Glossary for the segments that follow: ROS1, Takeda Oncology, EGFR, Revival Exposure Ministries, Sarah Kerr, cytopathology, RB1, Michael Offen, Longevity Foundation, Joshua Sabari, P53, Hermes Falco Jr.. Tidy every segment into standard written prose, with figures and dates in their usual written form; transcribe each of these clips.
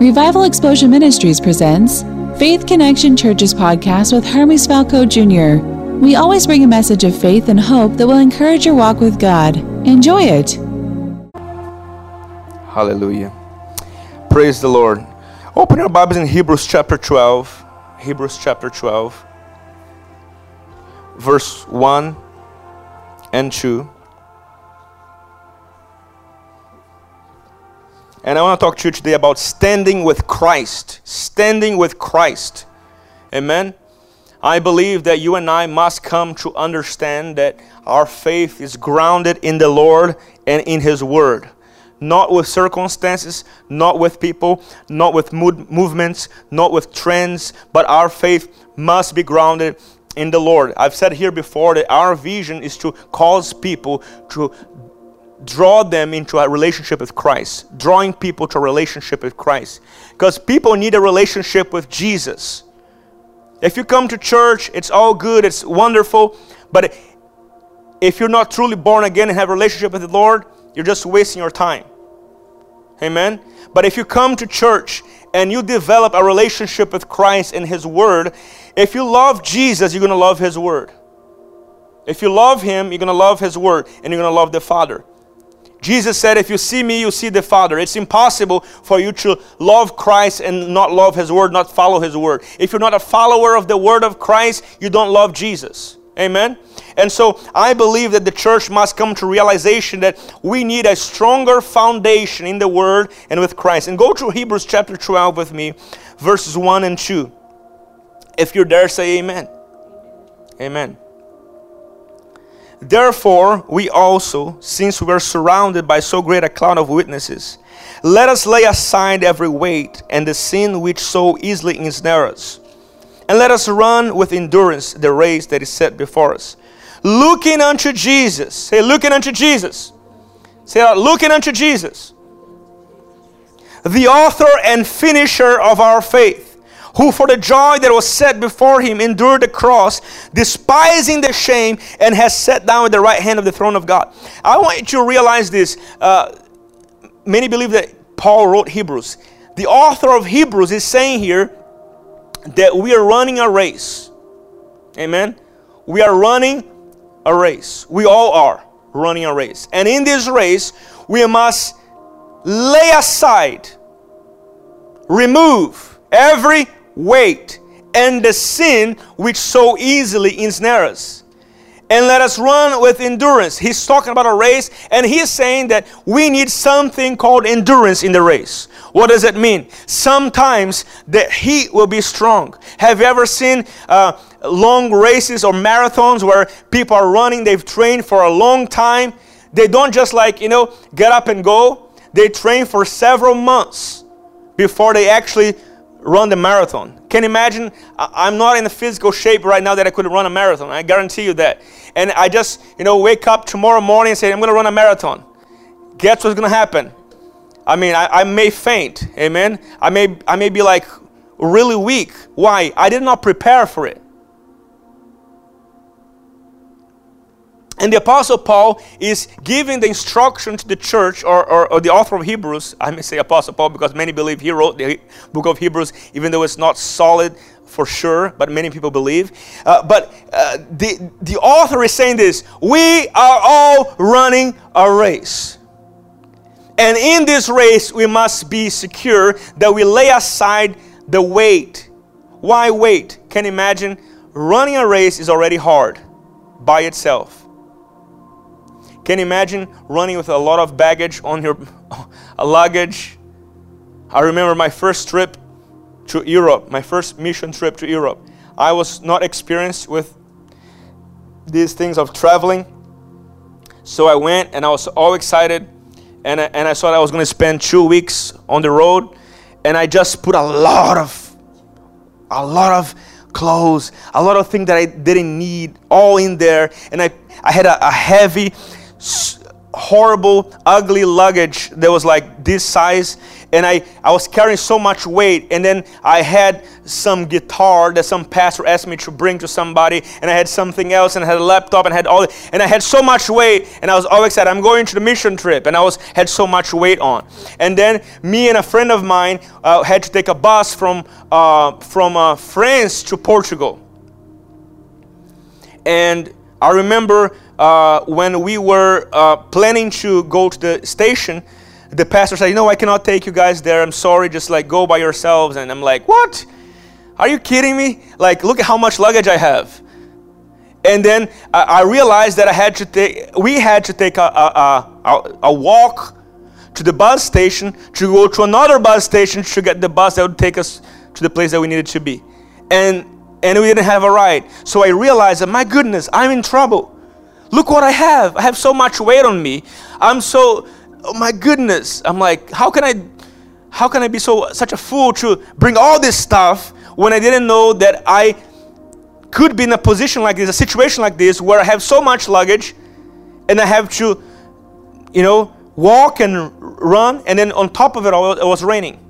Revival Exposure Ministries presents Faith Connection Church's podcast with Hermes Falco Jr. We always bring a message of faith and hope that will encourage your walk with God. Enjoy it. Hallelujah. Praise the Lord. Open your Bibles in Hebrews chapter 12. Hebrews chapter 12. Verse 1 and 2. And I want to talk to you today about standing with Christ. Standing with Christ. Amen. I believe that you and I must come to understand that our faith is grounded in the Lord and in His Word. Not with circumstances, not with people, not with movements, not with trends, but our faith must be grounded in the Lord. I've said here before that our vision is to cause people to draw them into a relationship with Christ, drawing people to a relationship with Christ, because people need a relationship with Jesus. If you come to church, it's all good, it's wonderful, but if you're not truly born again and have a relationship with the Lord, you're just wasting your time. Amen. But if you come to church and you develop a relationship with Christ and His Word, if you love Jesus, you're going to love His Word. If you love Him, you're going to love His Word, and you're going to love the Father. Jesus said, if you see me, you see the Father. It's impossible for you to love Christ and not love His Word, not follow His Word. If you're not a follower of the Word of Christ, you don't love Jesus. Amen? And so I believe that the church must come to realization that we need a stronger foundation in the Word and with Christ. And go to Hebrews chapter 12 with me, verses 1 and 2. If you're there, say amen. Amen. Therefore, we also, since we are surrounded by so great a cloud of witnesses, let us lay aside every weight and the sin which so easily ensnares us, and let us run with endurance the race that is set before us. Looking unto Jesus. Say, looking unto Jesus. Say, looking unto Jesus. The author and finisher of our faith, who for the joy that was set before Him endured the cross, despising the shame, and has sat down at the right hand of the throne of God. I want you to realize this. Many believe that Paul wrote Hebrews. The author of Hebrews is saying here that we are running a race. Amen? We are running a race. We all are running a race. And in this race, we must lay aside, remove every weight and the sin which so easily ensnares us, and let us run with endurance. He's talking about a race, and he's saying that we need something called endurance in the race. What does it mean? Sometimes the heat will be strong. Have you ever seen long races or marathons where people are running, they've trained for a long time? They don't just get up and go. They train for several months before they actually run the marathon. Can you imagine? I'm not in the physical shape right now that I could run a marathon. I guarantee you that. And I just, wake up tomorrow morning and say, I'm going to run a marathon. Guess what's going to happen? I mean, I may faint. Amen. I may be really weak. Why? I did not prepare for it. And the Apostle Paul is giving the instruction to the church, or the author of Hebrews. I may say Apostle Paul because many believe he wrote the book of Hebrews, even though it's not solid for sure, but many people believe. But the author is saying this: we are all running a race. And in this race, we must be secure that we lay aside the weight. Why weight? Can you imagine? Running a race is already hard by itself. Can you imagine running with a lot of baggage on your luggage? I remember my first trip to Europe, my first mission trip to Europe. I was not experienced with these things of traveling. So I went and I was all excited, and I thought I was going to spend 2 weeks on the road, and I just put a lot of clothes, a lot of things that I didn't need, all in there, and I had a heavy, horrible, ugly luggage that was this size, and I was carrying so much weight, and then I had some guitar that some pastor asked me to bring to somebody, and I had something else, and I had a laptop, and I had all, and I had so much weight, and I was always excited. I'm going to the mission trip, and I had so much weight on. And then me and a friend of mine had to take a bus from France to Portugal. And I remember when we were planning to go to the station, the pastor said, you know, I cannot take you guys there. I'm sorry. Just like go by yourselves. And I'm like, what? Are you kidding me? Like, look at how much luggage I have. And then I realized that we had to take a walk to the bus station to go to another bus station to get the bus that would take us to the place that we needed to be. And we didn't have a ride. So I realized that, my goodness, I'm in trouble. Look what I have. I have so much weight on me. I'm so, oh my goodness. I'm like, how can I be such a fool to bring all this stuff when I didn't know that I could be in a position like this, a situation like this, where I have so much luggage and I have to, you know, walk and run. And then on top of it all, it was raining.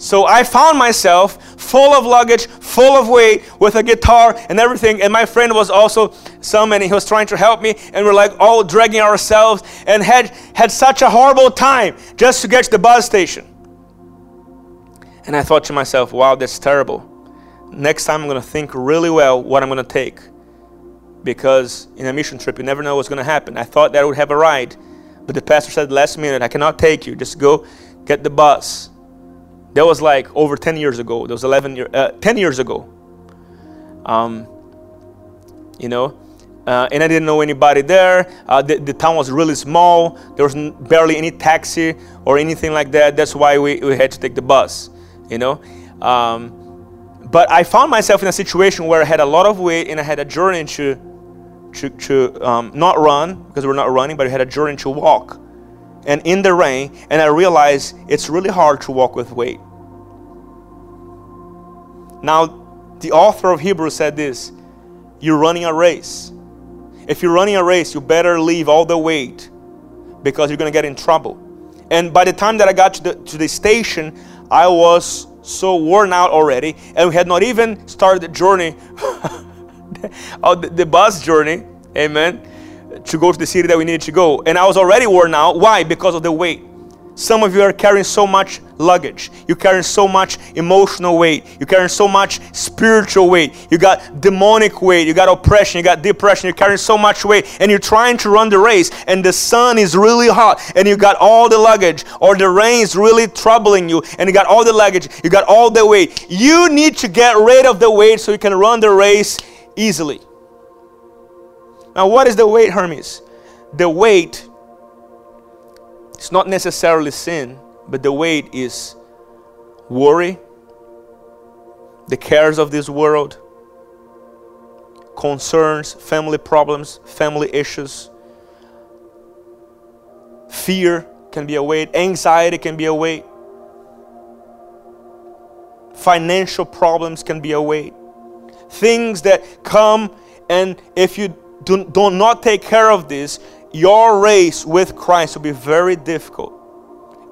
So I found myself full of luggage, full of weight, with a guitar and everything. And my friend was also and he was trying to help me. And we're like all dragging ourselves and had such a horrible time just to get to the bus station. And I thought to myself, wow, that's terrible. Next time I'm going to think really well what I'm going to take. Because in a mission trip, you never know what's going to happen. I thought that I would have a ride. But the pastor said last minute, I cannot take you. Just go get the bus. That was like over 10 years ago. That was 10 years ago. And I didn't know anybody there. The town was really small. There was barely any taxi or anything like that. That's why we had to take the bus, you know. But I found myself in a situation where I had a lot of weight and I had a journey to not run, because we're not running, but I had a journey to walk. And in the rain, and I realized it's really hard to walk with weight. Now, the author of Hebrews said this: you're running a race. If you're running a race, you better leave all the weight, because you're going to get in trouble. And by the time that I got to the station, I was so worn out already, and we had not even started the journey, the bus journey, amen, to go to the city that we needed to go. And I was already worn out. Why? Because of the weight. Some of you are carrying so much luggage. You're carrying so much emotional weight. You're carrying so much spiritual weight. You got demonic weight. You got oppression. You got depression. You're carrying so much weight. And you're trying to run the race. And the sun is really hot. And you got all the luggage. Or the rain is really troubling you. And you got all the luggage. You got all the weight. You need to get rid of the weight so you can run the race easily. Now, what is the weight, Hermes? The weight is not necessarily sin, but the weight is worry, the cares of this world, concerns, family problems, family issues. Fear can be a weight. Anxiety can be a weight. Financial problems can be a weight. Things that come, and if you do not take care of this, your race with Christ will be very difficult.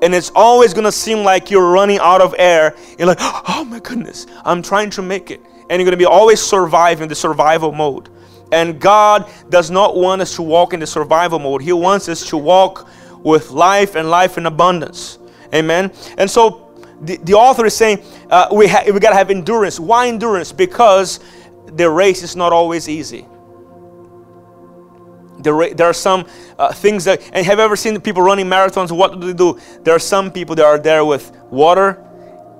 And it's always going to seem like you're running out of air. You're like, oh my goodness, I'm trying to make it. And you're going to be always surviving, the survival mode. And God does not want us to walk in the survival mode. He wants us to walk with life and life in abundance. Amen. And so the author is saying we got to have endurance. Why endurance? Because the race is not always easy. There are some things that, and have you ever seen people running marathons? What do? There are some people that are there with water,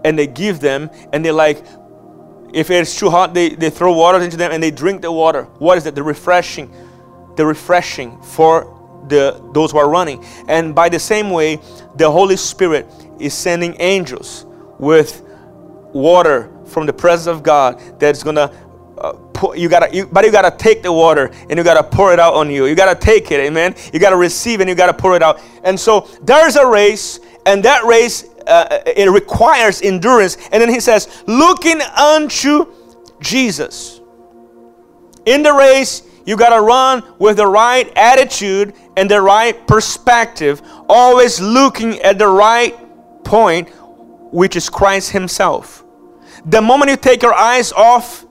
and they give them, and they like, if it's too hot, they throw water into them, and they drink the water. What is that? The refreshing for those who are running. And by the same way, the Holy Spirit is sending angels with water from the presence of God that's gonna. You gotta take the water and you gotta pour it out on you. You gotta take it, amen. You gotta receive and you gotta pour it out. And so there's a race, and that race it requires endurance. And then he says, looking unto Jesus. In the race, you gotta run with the right attitude and the right perspective, always looking at the right point, which is Christ himself. The moment you take your eyes off,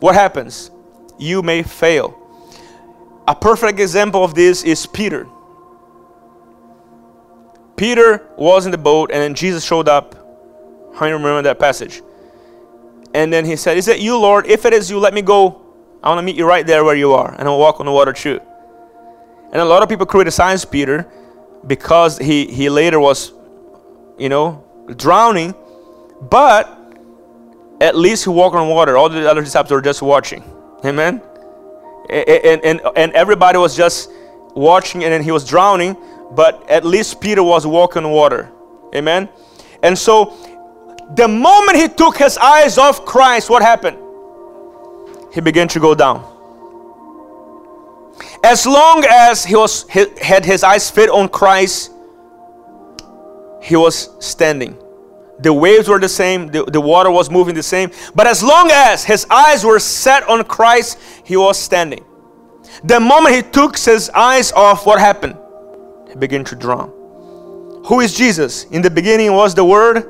what happens? You may fail. A perfect example of this is Peter. Peter was in the boat and then Jesus showed up. I remember that passage. And then he said, "Is it you, Lord? If it is you, let me go. I want to meet you right there where you are, and I'll walk on the water too." And a lot of people criticize Peter because he later was, you know, drowning, but at least he walked on water. All the other disciples were just watching. Amen? And everybody was just watching, and then he was drowning, but at least Peter was walking on water. Amen? And so the moment he took his eyes off Christ, what happened? He began to go down. As long as he had his eyes fit on Christ, he was standing. The waves were the same, the water was moving the same, but as long as his eyes were set on Christ, he was standing. The moment he took his eyes off, what happened? He began to drown. Who is Jesus? In the beginning was the Word.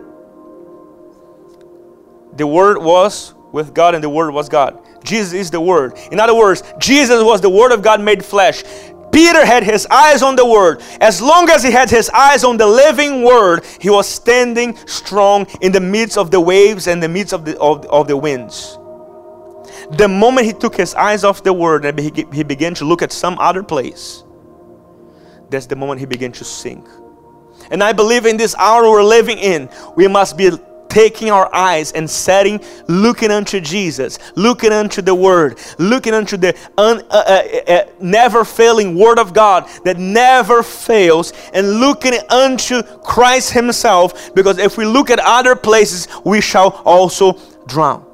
The Word was with God, and the Word was God. Jesus is the Word. In other words, Jesus was the Word of God made flesh. Peter had his eyes on the Word. As long as he had his eyes on the living Word, he was standing strong in the midst of the waves and the midst of the winds. The moment he took his eyes off the Word and he began to look at some other place, that's the moment he began to sink. And I believe in this hour we're living in, we must be taking our eyes and setting, looking unto Jesus, looking unto the Word, looking unto the never-failing Word of God that never fails, and looking unto Christ himself, because if we look at other places, we shall also drown.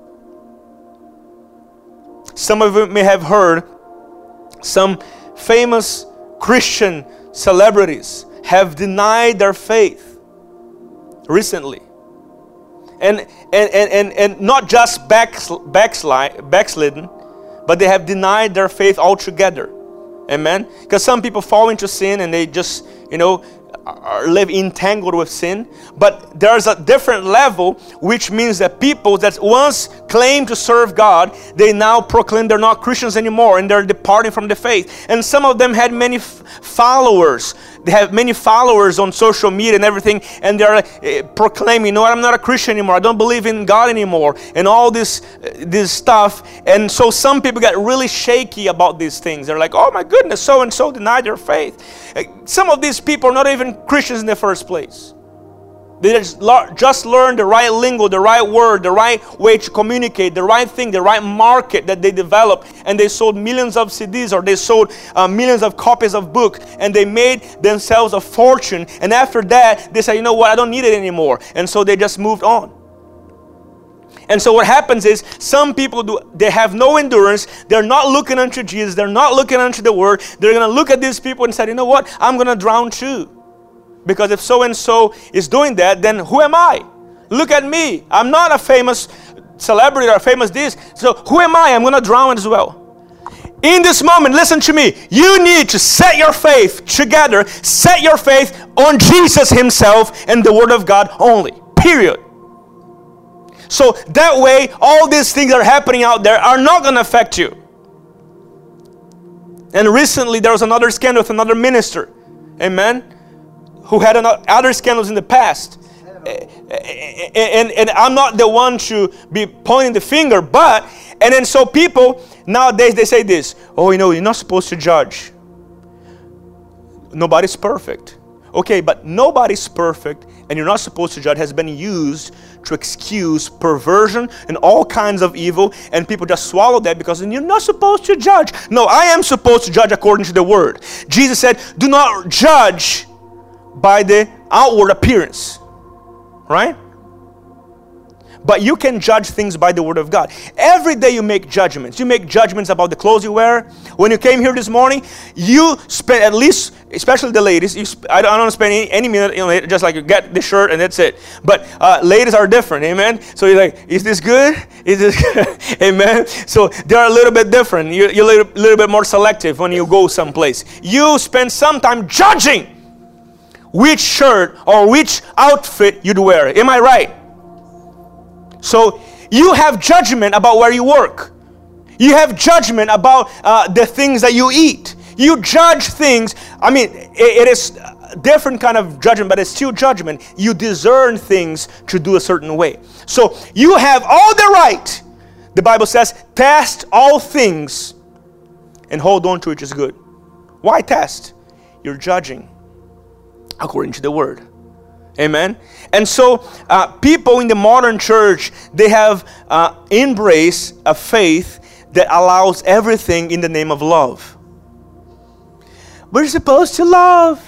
Some of you may have heard some famous Christian celebrities have denied their faith recently. And not just backslidden, but they have denied their faith altogether. Amen? Because some people fall into sin and they just, you know, live entangled with sin. But there's a different level, which means that people that once claimed to serve God, they now proclaim they're not Christians anymore and they're departing from the faith. And some of them had many followers. They have many followers on social media and everything, and they're proclaiming, "No, I'm not a Christian anymore. I don't believe in God anymore," and all this stuff. And so some people get really shaky about these things. They're like, "Oh my goodness, so and so denied their faith." Some of these people are not even Christians in the first place. They just learned the right lingo, the right word, the right way to communicate, the right thing, the right market that they developed, and they sold millions of CDs, or they sold millions of copies of books, and they made themselves a fortune. And after that, they said, "You know what, I don't need it anymore." And so they just moved on. And so what happens is some people they have no endurance. They're not looking unto Jesus. They're not looking unto the Word. They're going to look at these people and say, "You know what, I'm going to drown too. Because if so-and-so is doing that, then who am I? Look at me. I'm not a famous celebrity or a famous this. So who am I? I'm going to drown as well." In this moment, listen to me. You need to set your faith together. Set your faith on Jesus himself and the Word of God only. Period. So that way, all these things that are happening out there are not going to affect you. And recently, there was another scandal with another minister. Amen? Who had other scandals in the past. And I'm not the one to be pointing the finger, but, and then so people nowadays, they say this, "Oh, you know, you're not supposed to judge. Nobody's perfect." Okay, but nobody's perfect, and you're not supposed to judge has been used to excuse perversion and all kinds of evil, and people just swallow that because you're not supposed to judge. No, I am supposed to judge according to the Word. Jesus said, "Do not judge by the outward appearance," right? But you can judge things by the Word of God. Every day you make judgments. You make judgments about the clothes you wear. When you came here this morning, you spent at least, especially the ladies, I don't spend any minute, you know, just like you get the shirt and that's it. But ladies are different, amen? So you're like, "Is this good? Is this good?" Amen? So they're a little bit different. You're a little bit more selective when you go someplace. You spend some time judging which shirt or which outfit you'd wear. Am I right? So you have judgment about where you work. You have judgment about the things that you eat. You judge things. I mean, it is a different kind of judgment, but it's still judgment. You discern things to do a certain way. So you have all the right. The Bible says, test all things and hold on to which is good. Why test? You're judging according to the word. Amen. And so people in the modern church, they have embraced a faith that allows everything in the name of love. We're supposed to love.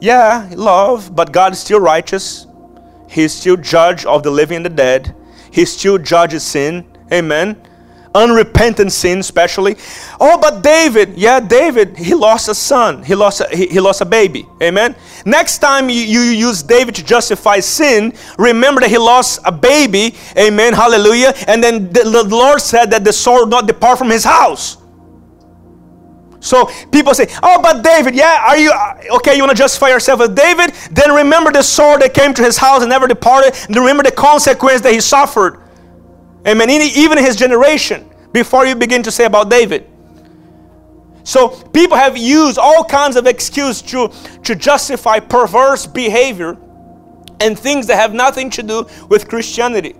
Yeah, love, but God is still righteous. He's still judge of the living and the dead. He still judges sin. Amen. Unrepentant sin especially. Oh, but David, yeah, David, he lost a son. He lost a baby. Amen. Next time you use David to justify sin, remember that he lost a baby. Amen. Hallelujah. And then the Lord said that the sword not depart from his house. So people say, oh, but David, yeah, are you okay? You want to justify yourself as David? Then remember the sword that came to his house and never departed. And remember the consequence that he suffered. Amen. Even his generation, before you begin to say about David. So people have used all kinds of excuses to justify perverse behavior and things that have nothing to do with Christianity.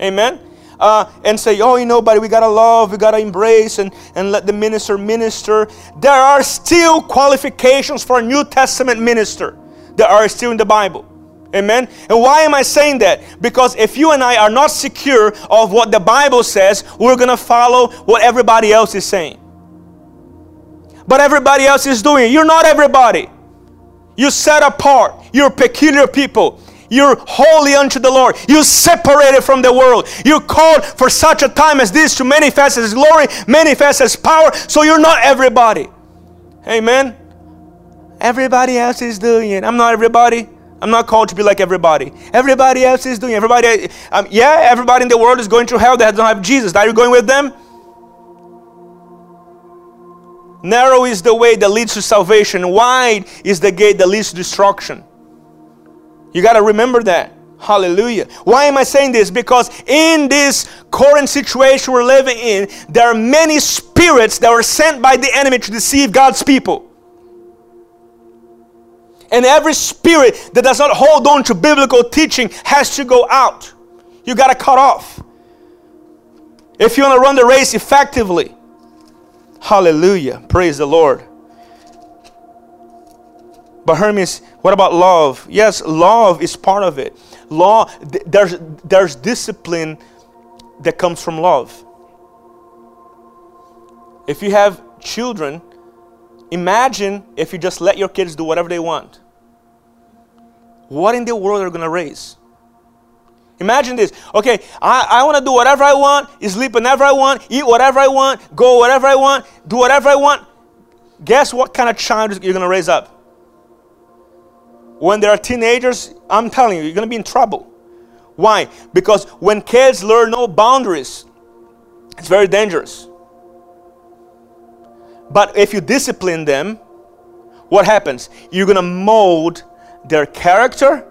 Amen. And say, oh, you know, but we got to love, we got to embrace and let the minister. There are still qualifications for a New Testament minister that are still in the Bible. Amen. And why am I saying that? Because if you and I are not secure of what the Bible says, we're going to follow what everybody else is saying. But everybody else is doing it. You're not everybody. You're set apart. You're peculiar people. You're holy unto the Lord. You're separated from the world. You're called for such a time as this to manifest His glory, manifest His power. So you're not everybody. Amen. Everybody else is doing it. I'm not everybody. I'm not called to be like everybody. Everybody else is doing it. Everybody in the world is going to hell that don't have Jesus. Are you going with them? Narrow is the way that leads to salvation. Wide is the gate that leads to destruction. You got to remember that. Hallelujah. Why am I saying this? Because in this current situation we're living in, there are many spirits that were sent by the enemy to deceive God's people. And every spirit that does not hold on to biblical teaching has to go out. You got to cut off. If you want to run the race effectively. Hallelujah. Praise the Lord. But Hermes, what about love? Yes, love is part of it. There's discipline that comes from love. If you have children, imagine if you just let your kids do whatever they want. What in the world are you going to raise? Imagine this. Okay, I want to do whatever I want, sleep whenever I want, eat whatever I want, go wherever I want, do whatever I want. Guess what kind of child you're going to raise up? When there are teenagers, I'm telling you, you're going to be in trouble. Why? Because when kids learn no boundaries, it's very dangerous. But if you discipline them, what happens? You're going to mold their character,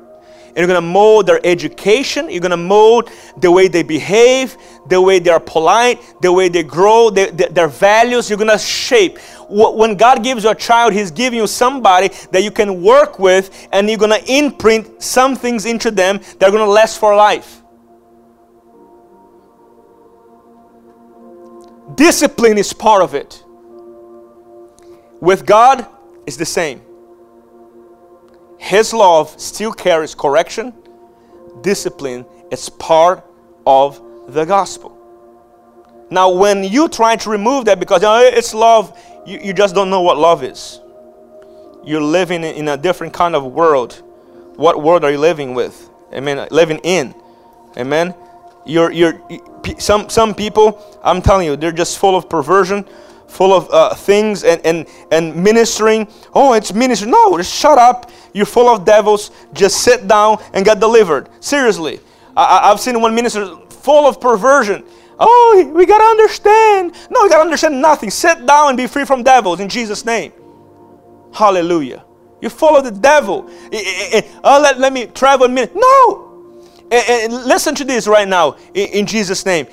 and you're going to mold their education, you're going to mold the way they behave, the way they are polite, the way they grow, their values. You're going to shape. When God gives you a child, He's giving you somebody that you can work with, and you're going to imprint some things into them that are going to last for life. Discipline is part of it. With God, it's the same. His love still carries correction. Discipline is part of the gospel. Now, when you try to remove that because it's love, you just don't know what love is. You're living in a different kind of world. What world are you living with? Amen. Living in. Amen. Some people, I'm telling you, they're just full of perversion. Full of things and ministering. Oh, it's ministering. No, just shut up. You're full of devils. Just sit down and get delivered. Seriously. I've seen one minister full of perversion. Oh, we got to understand. No, we got to understand nothing. Sit down and be free from devils in Jesus' name. Hallelujah. You follow the devil. Oh, let me travel a minute. No. And listen to this right now, in Jesus' name.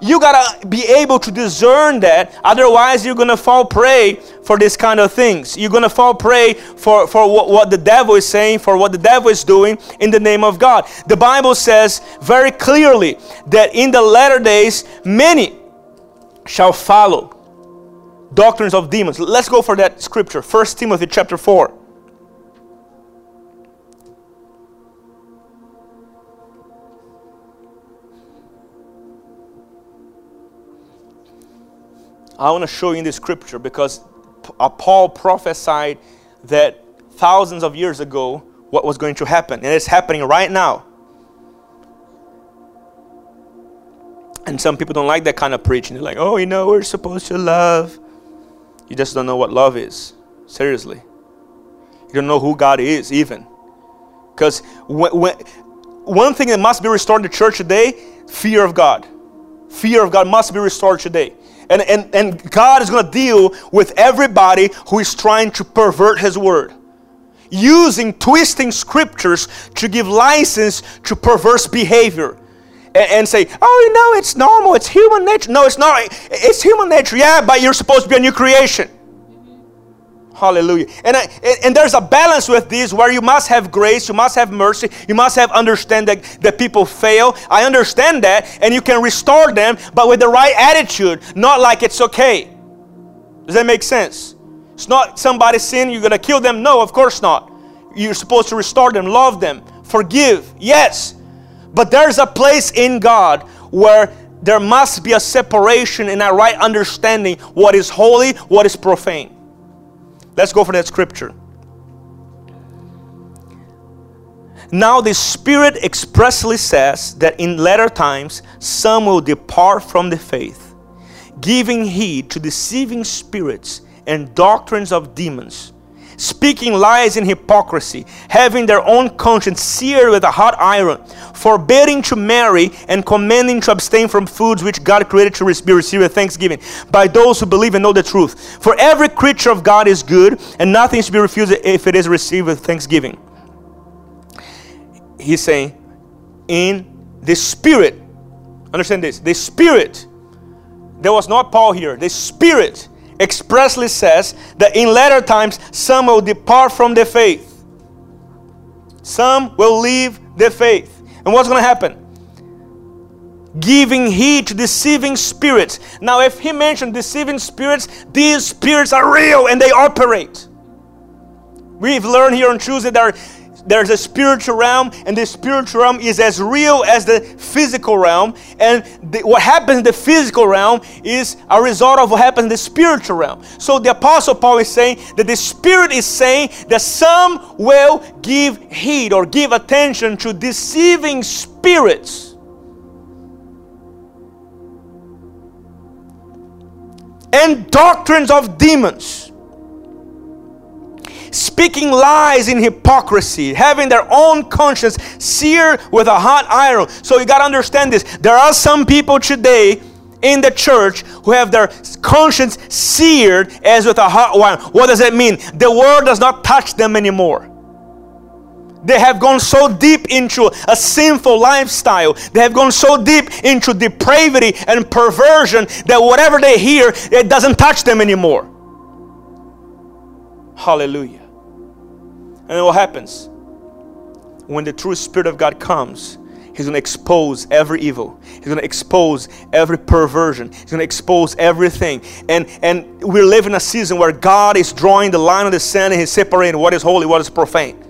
You got to be able to discern that. Otherwise, you're going to fall prey for this kind of things. You're going to fall prey for what the devil is saying, for what the devil is doing in the name of God. The Bible says very clearly that in the latter days, many shall follow doctrines of demons. Let's go for that scripture. 1 Timothy chapter 4. I want to show you in the scripture because Paul prophesied that thousands of years ago what was going to happen, and it's happening right now. And some people don't like that kind of preaching. They're like, oh, you know, we're supposed to love. You just don't know what love is. Seriously. You don't know who God is even. Because one thing that must be restored to church today, fear of God. Fear of God must be restored today. And God is going to deal with everybody who is trying to pervert His Word. Using, twisting scriptures to give license to perverse behavior. And say, oh, you know, it's normal, it's human nature. No, it's not. It's human nature, yeah, but you're supposed to be a new creation. Hallelujah. And there's a balance with this where you must have grace, you must have mercy, you must have understand that people fail. I understand that, and you can restore them, but with the right attitude, not like it's okay. Does that make sense? It's not somebody's sin, you're going to kill them. No, of course not. You're supposed to restore them, love them, forgive. Yes, but there's a place in God where there must be a separation and a right understanding what is holy, what is profane. Let's go for that scripture. Now the Spirit expressly says that in latter times some will depart from the faith, giving heed to deceiving spirits and doctrines of demons, speaking lies in hypocrisy, having their own conscience seared with a hot iron, forbidding to marry and commanding to abstain from foods which God created to be received with thanksgiving by those who believe and know the truth. For every creature of God is good, and nothing is to be refused if it is received with thanksgiving. He's saying, in the Spirit, understand this, the Spirit, there was not Paul here, the Spirit expressly says that in latter times some will depart from the faith. Some will leave the faith. And what's going to happen? Giving heed to deceiving spirits. Now if he mentioned deceiving spirits, these spirits are real and they operate. We've learned here on Tuesday that there's a spiritual realm, and the spiritual realm is as real as the physical realm. And what happens in the physical realm is a result of what happens in the spiritual realm. So the Apostle Paul is saying that the Spirit is saying that some will give heed or give attention to deceiving spirits. And doctrines of demons. Speaking lies in hypocrisy, having their own conscience seared with a hot iron. So you got to understand this. There are some people today in the church who have their conscience seared as with a hot iron. What does that mean? The world does not touch them anymore. They have gone so deep into a sinful lifestyle. They have gone so deep into depravity and perversion that whatever they hear, it doesn't touch them anymore. Hallelujah. And what happens? When the true Spirit of God comes, He's going to expose every evil. He's going to expose every perversion. He's going to expose everything. And we live in a season where God is drawing the line of the sand, and He's separating what is holy, what is profane.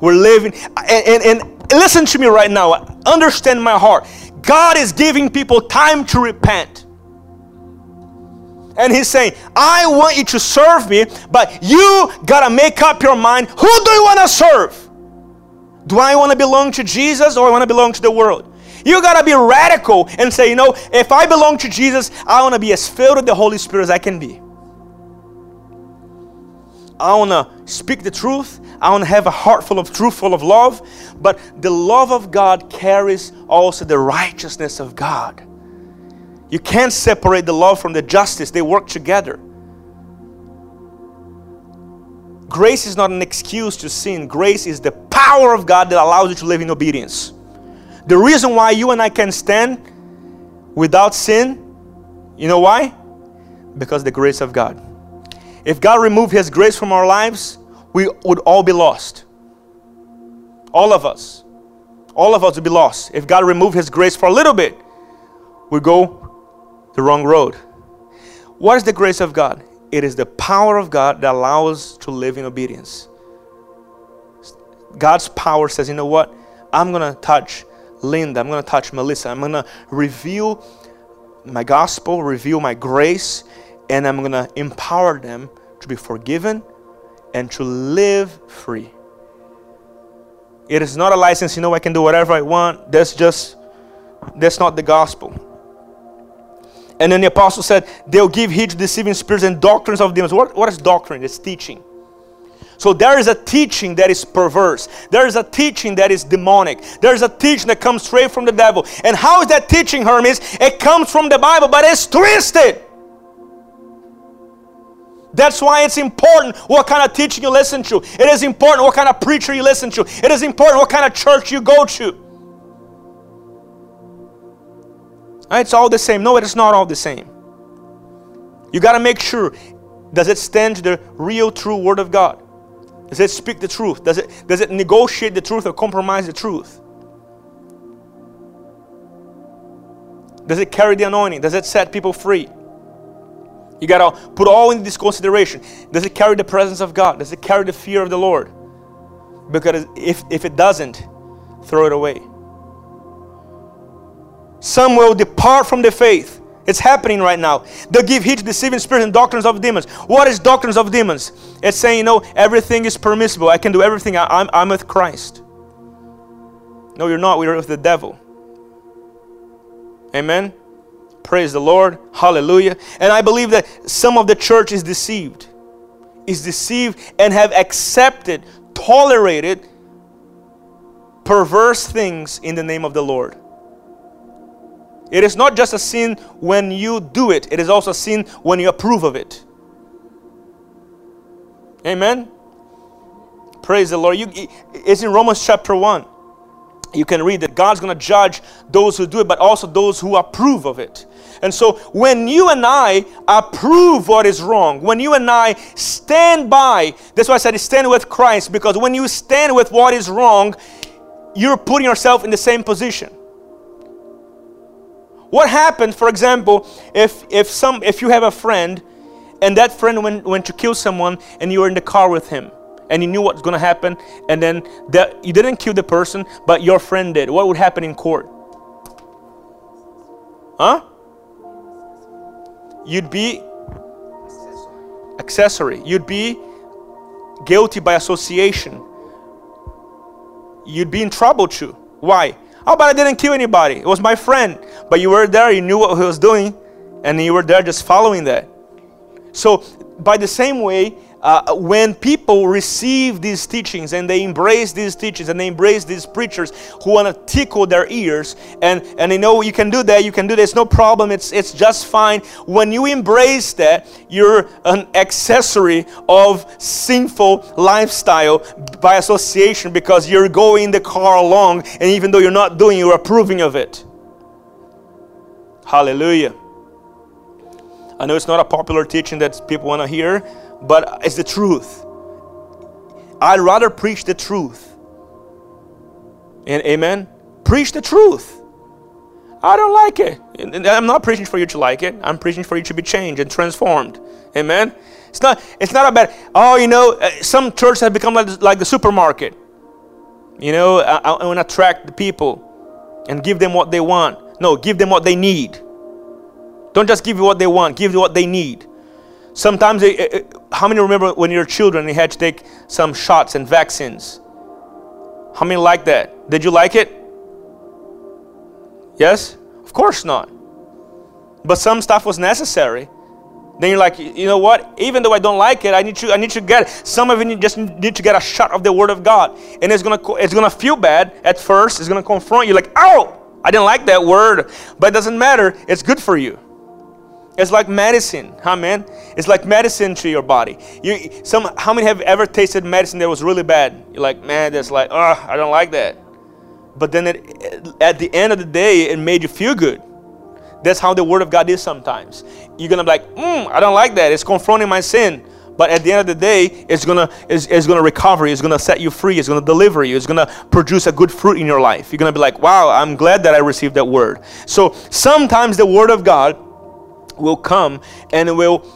We're living, and listen to me right now. Understand my heart. God is giving people time to repent. And He's saying, I want you to serve me, but you got to make up your mind. Who do you want to serve? Do I want to belong to Jesus or I want to belong to the world? You got to be radical and say, you know, if I belong to Jesus, I want to be as filled with the Holy Spirit as I can be. I want to speak the truth. I want to have a heart full of truth, full of love. But the love of God carries also the righteousness of God. You can't separate the law from the justice. They work together. Grace is not an excuse to sin. Grace is the power of God that allows you to live in obedience. The reason why you and I can stand without sin, you know why? Because the grace of God. If God removed His grace from our lives, we would all be lost. All of us. All of us would be lost. If God removed His grace for a little bit, we go the wrong road. What is the grace of God? It is the power of God that allows us to live in obedience. God's power says, you know what? I'm going to touch Linda. I'm going to touch Melissa. I'm going to reveal my gospel, reveal my grace, and I'm going to empower them to be forgiven and to live free. It is not a license, you know, I can do whatever I want. That's not the gospel. And then the apostle said, they'll give heed to deceiving spirits and doctrines of demons. What is doctrine? It's teaching. So there is a teaching that is perverse. There is a teaching that is demonic. There is a teaching that comes straight from the devil. And how is that teaching, Hermes? It comes from the Bible, but it's twisted. That's why it's important what kind of teaching you listen to. It is important what kind of preacher you listen to. It is important what kind of church you go to. It's all the same. No, it is not all the same. You got to make sure, does it stand to the real, true Word of God? Does it speak the truth? Does it negotiate the truth or compromise the truth? Does it carry the anointing? Does it set people free? You got to put all in this consideration. Does it carry the presence of God? Does it carry the fear of the Lord? Because if it doesn't, throw it away. Some will depart from the faith. It's happening right now. They'll give heed to deceiving spirits and doctrines of demons. What is doctrines of demons? It's saying, you know, everything is permissible. I can do everything. I'm with Christ. No, you're not. We're with the devil. Amen. Praise the Lord. Hallelujah. And I believe that some of the church is deceived. Is deceived and have accepted, tolerated perverse things in the name of the Lord. It is not just a sin when you do it. It is also a sin when you approve of it. Amen. Praise the Lord. It's in Romans chapter 1. You can read that God's going to judge those who do it, but also those who approve of it. And so when you and I approve what is wrong, when you and I stand by, that's why I said stand with Christ, because when you stand with what is wrong, you're putting yourself in the same position. What happens, for example, if you have a friend and that friend went to kill someone and you were in the car with him and you knew what's going to happen, and then you didn't kill the person but your friend did. What would happen in court? Huh? You'd be accessory. You'd be guilty by association. You'd be in trouble too. Why? Oh, but I didn't kill anybody. It was my friend. But you were there, you knew what he was doing, and you were there just following that. So, by the same way, when people receive these teachings and they embrace these teachings and they embrace these preachers who want to tickle their ears and they know you can do that, it's no problem, it's just fine. When you embrace that, you're an accessory of sinful lifestyle by association, because you're going the car along and even though you're not doing, you're approving of it. Hallelujah. I know it's not a popular teaching that people want to hear, but it's the truth. I'd rather preach the truth. And amen? Preach the truth. I don't like it. And I'm not preaching for you to like it. I'm preaching for you to be changed and transformed. Amen? It's not a bad, oh, you know, some churches have become like the supermarket. You know, I want to attract the people and give them what they want. No, give them what they need. Don't just give you what they want. Give you what they need. Sometimes, how many remember when you were children, you had to take some shots and vaccines? How many like that? Did you like it? Yes? Of course not. But some stuff was necessary. Then you're like, you know what? Even though I don't like it, I need to get it. Some of you just need to get a shot of the Word of God. And it's gonna feel bad at first. It's going to confront you like, oh, I didn't like that word. But it doesn't matter. It's good for you. It's like medicine, amen. It's like medicine to your body. How many have ever tasted medicine that was really bad? You're like, man, that's like, oh, I don't like that. But then at the end of the day, it made you feel good. That's how the Word of God is sometimes. You're gonna be like, I don't like that. It's confronting my sin. But at the end of the day, it's gonna recover you. It's gonna set you free. It's gonna deliver you. It's gonna produce a good fruit in your life. You're gonna be like, wow, I'm glad that I received that word. So sometimes the Word of God will come and it will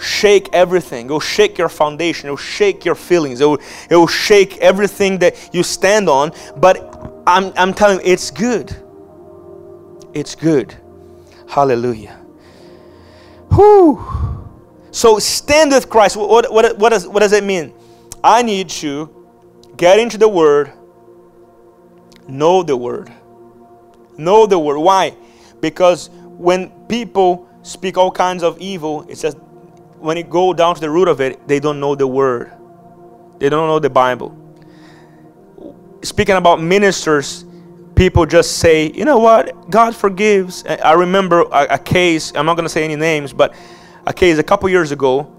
shake everything. It will shake your foundation. It will shake your feelings. It will shake everything that you stand on. But I'm telling you, it's good. It's good. Hallelujah. Whew. So stand with Christ. What does it mean? I need to get into the Word, know the Word. Know the Word. Why? Because when people speak all kinds of evil, it says when it goes down to the root of it, they don't know the Word. They don't know the Bible. Speaking about ministers, people just say, you know what, God forgives. I remember a case, I'm not going to say any names, but a case a couple years ago,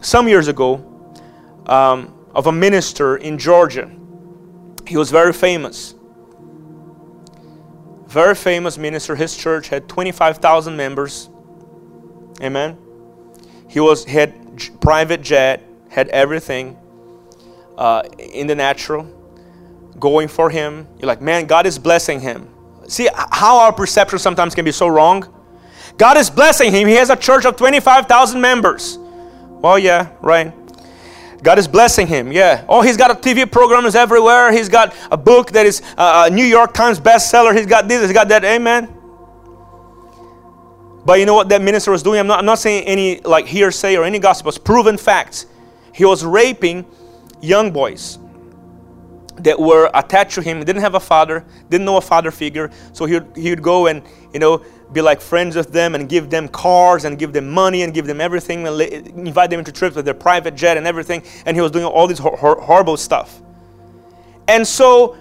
some years ago, of a minister in Georgia. He was very famous minister. His church had 25,000 members, amen. He had private jet, had everything in the natural, going for him. You're like, man, God is blessing him. See how our perception sometimes can be so wrong. God is blessing him. He has a church of 25,000 members. Well, yeah, right. God is blessing him, yeah. Oh, he's got a TV programs everywhere. He's got a book that is a New York Times bestseller. He's got this, he's got that, amen. But you know what that minister was doing? I'm not saying any like hearsay or any gossip. It's proven facts. He was raping young boys that were attached to him. He didn't have a father, didn't know a father figure. So he would go and, you know, be like friends with them and give them cars and give them money and give them everything and invite them into trips with their private jet and everything. And he was doing all this horrible stuff. And so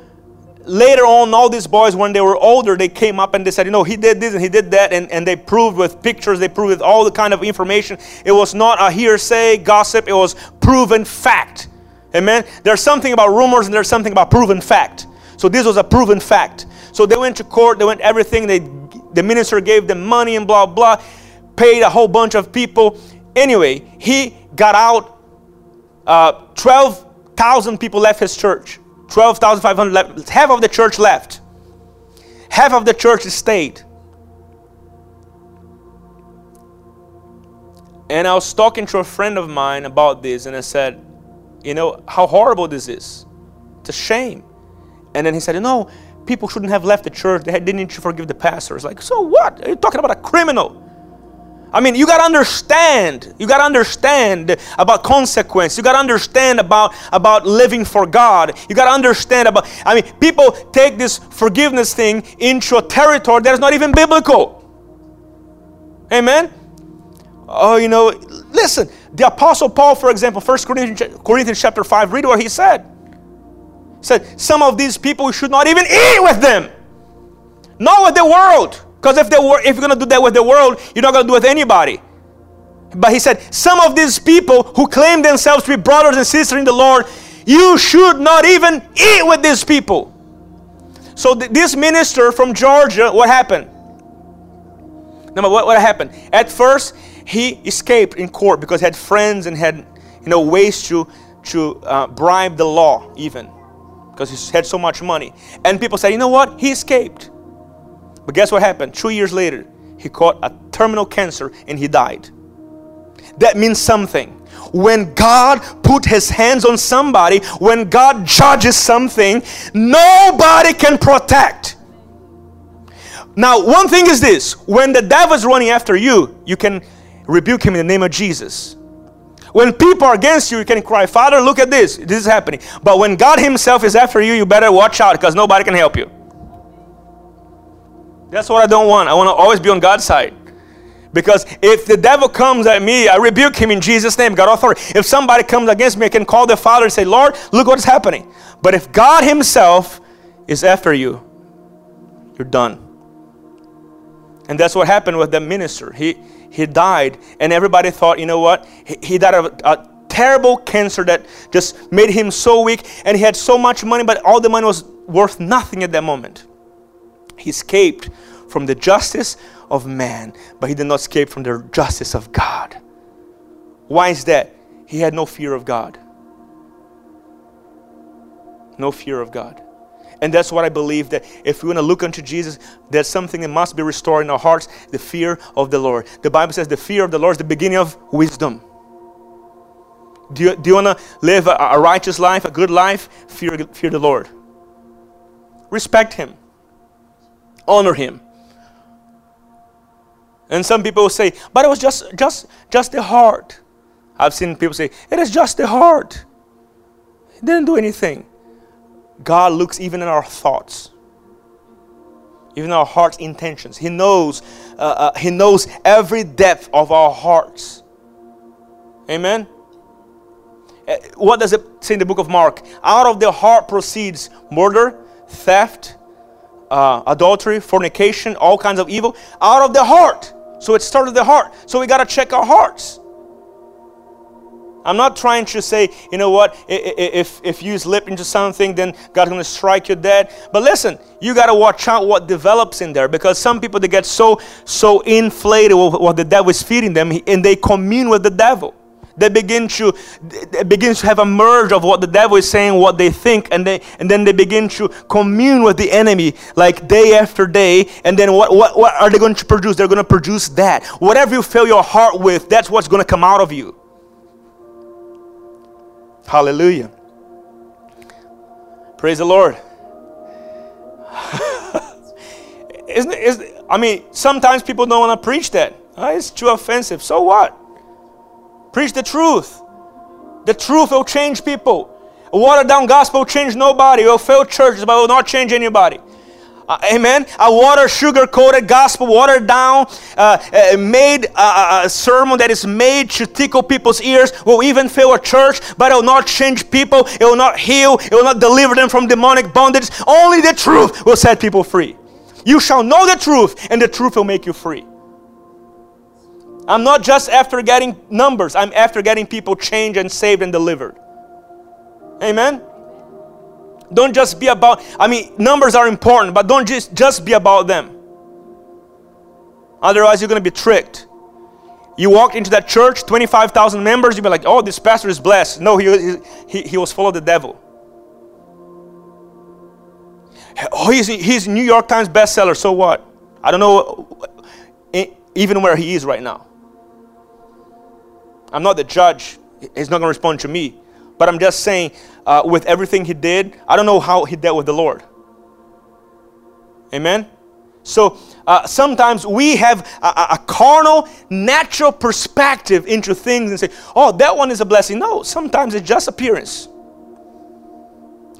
later on, all these boys, when they were older, they came up and they said, you know, he did this and he did that. And they proved with pictures, they proved with all the kind of information. It was not a hearsay, gossip. It was proven fact. Amen. There's something about rumors and there's something about proven fact. So this was a proven fact. So they went to court, they went everything. The minister gave them money and blah, blah, paid a whole bunch of people. Anyway, he got out. 12,000 people left his church. 12,500 left. Half of the church left. Half of the church stayed. And I was talking to a friend of mine about this, and I said, you know, how horrible this is. It's a shame. And then he said, you know, people shouldn't have left the church. They didn't need to forgive the pastor. It's like, so what? Are you talking about a criminal? I mean, you got to understand. You got to understand about consequence. You got to understand about living for God. You got to understand about, I mean, people take this forgiveness thing into a territory that is not even biblical. Amen? Oh, you know, listen, the Apostle Paul, for example, 1 Corinthians chapter 5, read what he said. Said some of these people you should not even eat with them, not with the world, because if you're gonna do that with the world, you're not gonna do it with anybody. But he said some of these people who claim themselves to be brothers and sisters in the Lord, you should not even eat with these people. So this minister from Georgia, what happened? Now, what happened? At first, he escaped in court because he had friends and had, you know, ways to bribe the law even. Because he had so much money. And people said, you know what? He escaped. But guess what happened? 2 years later, he caught a terminal cancer and he died. That means something. When God put his hands on somebody, when God judges something, nobody can protect. Now, one thing is this. When the devil is running after you, you can rebuke him in the name of Jesus. When people are against you, you can cry, Father, look at this. This is happening. But when God himself is after you, you better watch out because nobody can help you. That's what I don't want. I want to always be on God's side. Because if the devil comes at me, I rebuke him in Jesus' name, God authority. If somebody comes against me, I can call the Father and say, Lord, look what's happening. But if God himself is after you, you're done. And that's what happened with the minister. He he died, and everybody thought, you know what, he died of a terrible cancer that just made him so weak, and he had so much money, but all the money was worth nothing at that moment. He escaped from the justice of man, but he did not escape from the justice of God. Why is that? He had no fear of God. No fear of God. And that's what I believe, that if we want to look unto Jesus, there's something that must be restored in our hearts, the fear of the Lord. The Bible says the fear of the Lord is the beginning of wisdom. Do you want to live a righteous life, a good life? Fear the Lord. Respect Him. Honor Him. And some people will say, but it was just the heart. I've seen people say, it is just the heart. It didn't do anything. God looks even in our thoughts, even our heart's intentions. He knows every depth of our hearts. Amen? What does it say in the book of Mark? Out of the heart proceeds murder, theft, adultery, fornication, all kinds of evil. Out of the heart. So it started the heart. So we got to check our hearts. I'm not trying to say, you know what, if you slip into something, then God's going to strike you dead. But listen, you got to watch out what develops in there, because some people, they get so inflated with what the devil is feeding them, and they commune with the devil. They begin to have a merge of what the devil is saying, what they think, and then they begin to commune with the enemy, like day after day. And then what are they going to produce? They're going to produce that. Whatever you fill your heart with, that's what's going to come out of you. Hallelujah. Praise the Lord. Sometimes people don't want to preach that. It's too offensive. So what? Preach the truth. The truth will change people. A watered-down gospel will change nobody. It will fail churches, but it will not change anybody. Amen. A sugar-coated gospel, watered down, made a sermon that is made to tickle people's ears will even fill a church, but it will not change people. It will not heal. It will not deliver them from demonic bondage. Only the truth will set people free. You shall know the truth, and the truth will make you free. I'm not just after getting numbers. I'm after getting people changed and saved and delivered. Amen. Don't just be about, numbers are important, but don't just be about them. Otherwise, you're going to be tricked. You walked into that church, 25,000 members, you'll be like, oh, this pastor is blessed. No, he was full of the devil. Oh, he's New York Times bestseller, so what? I don't know even where he is right now. I'm not the judge. He's not going to respond to me. But I'm just saying, with everything he did, I don't know how he dealt with the Lord. Amen? So, sometimes we have a carnal, natural perspective into things and say, oh, that one is a blessing. No, sometimes it's just appearance.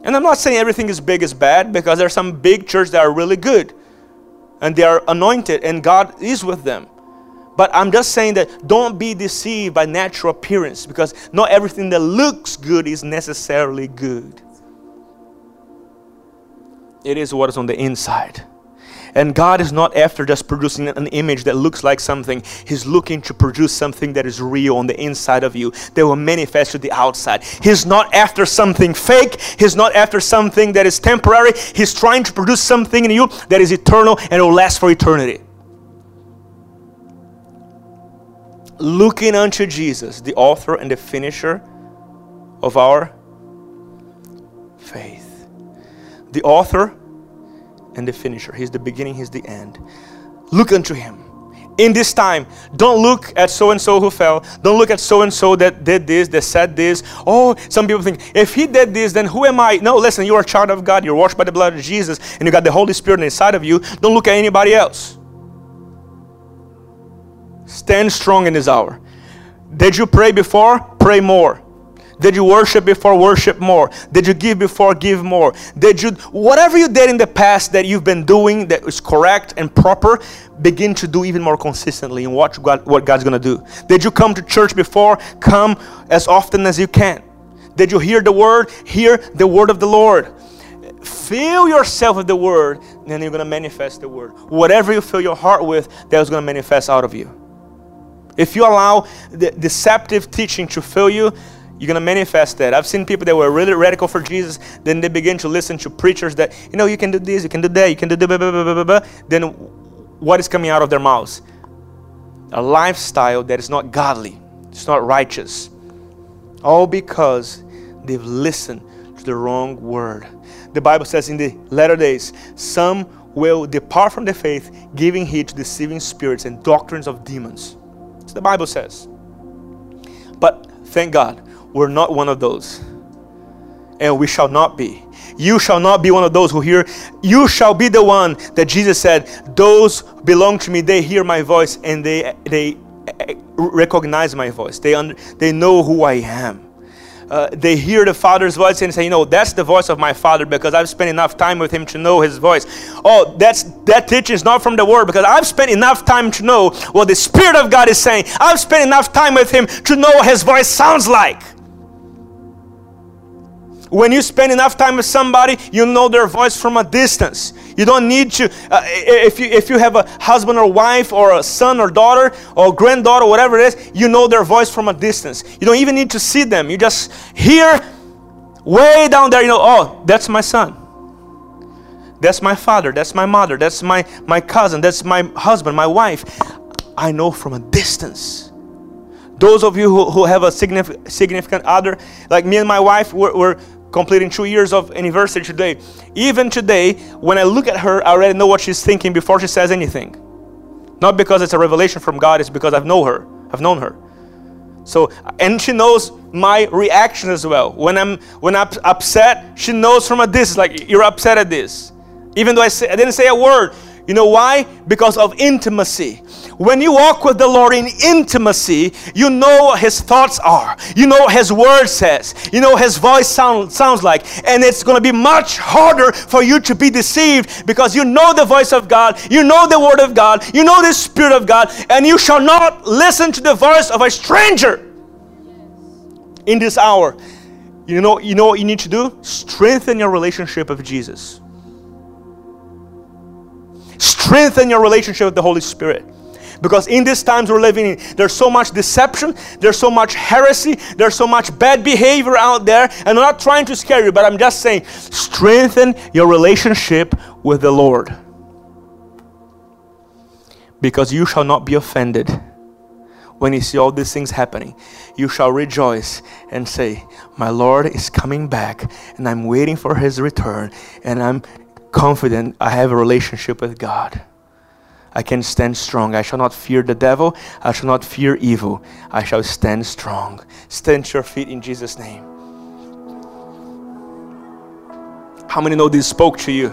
And I'm not saying everything is big is bad, because there are some big churches that are really good. And they are anointed, and God is with them. But I'm just saying that don't be deceived by natural appearance, because not everything that looks good is necessarily good. It is what is on the inside. And God is not after just producing an image that looks like something. He's looking to produce something that is real on the inside of you, that will manifest to the outside. He's not after something fake. He's not after something that is temporary. He's trying to produce something in you that is eternal and will last for eternity. Looking unto Jesus, the author and the finisher of our faith. The author and the finisher. He's the beginning, He's the end. Look unto Him. In this time, don't look at so-and-so who fell. Don't look at so-and-so that did this, that said this. Oh, some people think, if he did this, then who am I? No, listen, you are a child of God. You're washed by the blood of Jesus, and you got the Holy Spirit inside of you. Don't look at anybody else. Stand strong in this hour. Did you pray before? Pray more. Did you worship before? Worship more. Did you give before? Give more. Whatever you did in the past that you've been doing that is correct and proper, begin to do even more consistently and watch what God's going to do. Did you come to church before? Come as often as you can. Did you hear the word? Hear the word of the Lord. Fill yourself with the word, and then you're going to manifest the word. Whatever you fill your heart with, that's going to manifest out of you. If you allow the deceptive teaching to fill you, you're going to manifest that. I've seen people that were really radical for Jesus, then they begin to listen to preachers that, you know, you can do this, you can do that, you can do blah, blah, blah, blah, blah. Then what is coming out of their mouths? A lifestyle that is not godly, it's not righteous. All because they've listened to the wrong word. The Bible says in the latter days, some will depart from the faith, giving heed to deceiving spirits and doctrines of demons. So the Bible says. But thank God, we're not one of those. And we shall not be. You shall not be one of those who hear. You shall be the one that Jesus said, those belong to me, they hear my voice and they recognize my voice. They know who I am. They hear the Father's voice and say, you know, that's the voice of my Father because I've spent enough time with him to know his voice. Oh, that teaching is not from the Word because I've spent enough time to know what the Spirit of God is saying. I've spent enough time with him to know what his voice sounds like. When you spend enough time with somebody, you know their voice from a distance. You don't need to, if you have a husband or wife or a son or daughter or granddaughter, whatever it is, you know their voice from a distance. You don't even need to see them. You just hear way down there, you know, oh, that's my son. That's my father. That's my mother. That's my cousin. That's my husband, my wife. I know from a distance. Those of you who have a significant other, like me and my wife, we're completing 2 years of anniversary today. Even today, when I look at her, I already know what she's thinking before she says anything. Not because it's a revelation from God, it's because I've known her. So, and she knows my reaction as well. When I'm upset, she knows from a distance, like, you're upset at this. Even though I didn't say a word. You know why? Because of intimacy. When you walk with the Lord in intimacy, you know what his thoughts are. You know what his word says. You know what his voice sounds like. And it's going to be much harder for you to be deceived because you know the voice of God. You know the word of God. You know the Spirit of God. And you shall not listen to the voice of a stranger. Yes. In this hour. You know what you need to do? Strengthen your relationship with Jesus. Strengthen your relationship with the Holy Spirit. Because in these times we're living in, there's so much deception, there's so much heresy, there's so much bad behavior out there. And I'm not trying to scare you, but I'm just saying, strengthen your relationship with the Lord. Because you shall not be offended when you see all these things happening. You shall rejoice and say, my Lord is coming back and I'm waiting for his return and I'm confident I have a relationship with God. I can stand strong. I shall not fear the devil. I shall not fear evil. I shall stand strong. Stand to your feet in Jesus' name. How many know this spoke to you?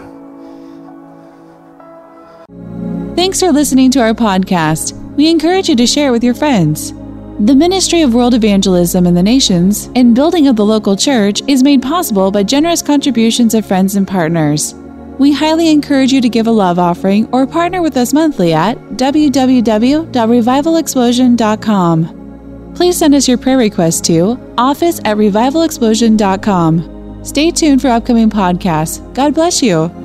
Thanks for listening to our podcast. We encourage you to share with your friends. The ministry of world evangelism in the nations and building of the local church is made possible by generous contributions of friends and partners. We highly encourage you to give a love offering or partner with us monthly at www.revivalexplosion.com. Please send us your prayer request to office@revivalexplosion.com. Stay tuned for upcoming podcasts. God bless you.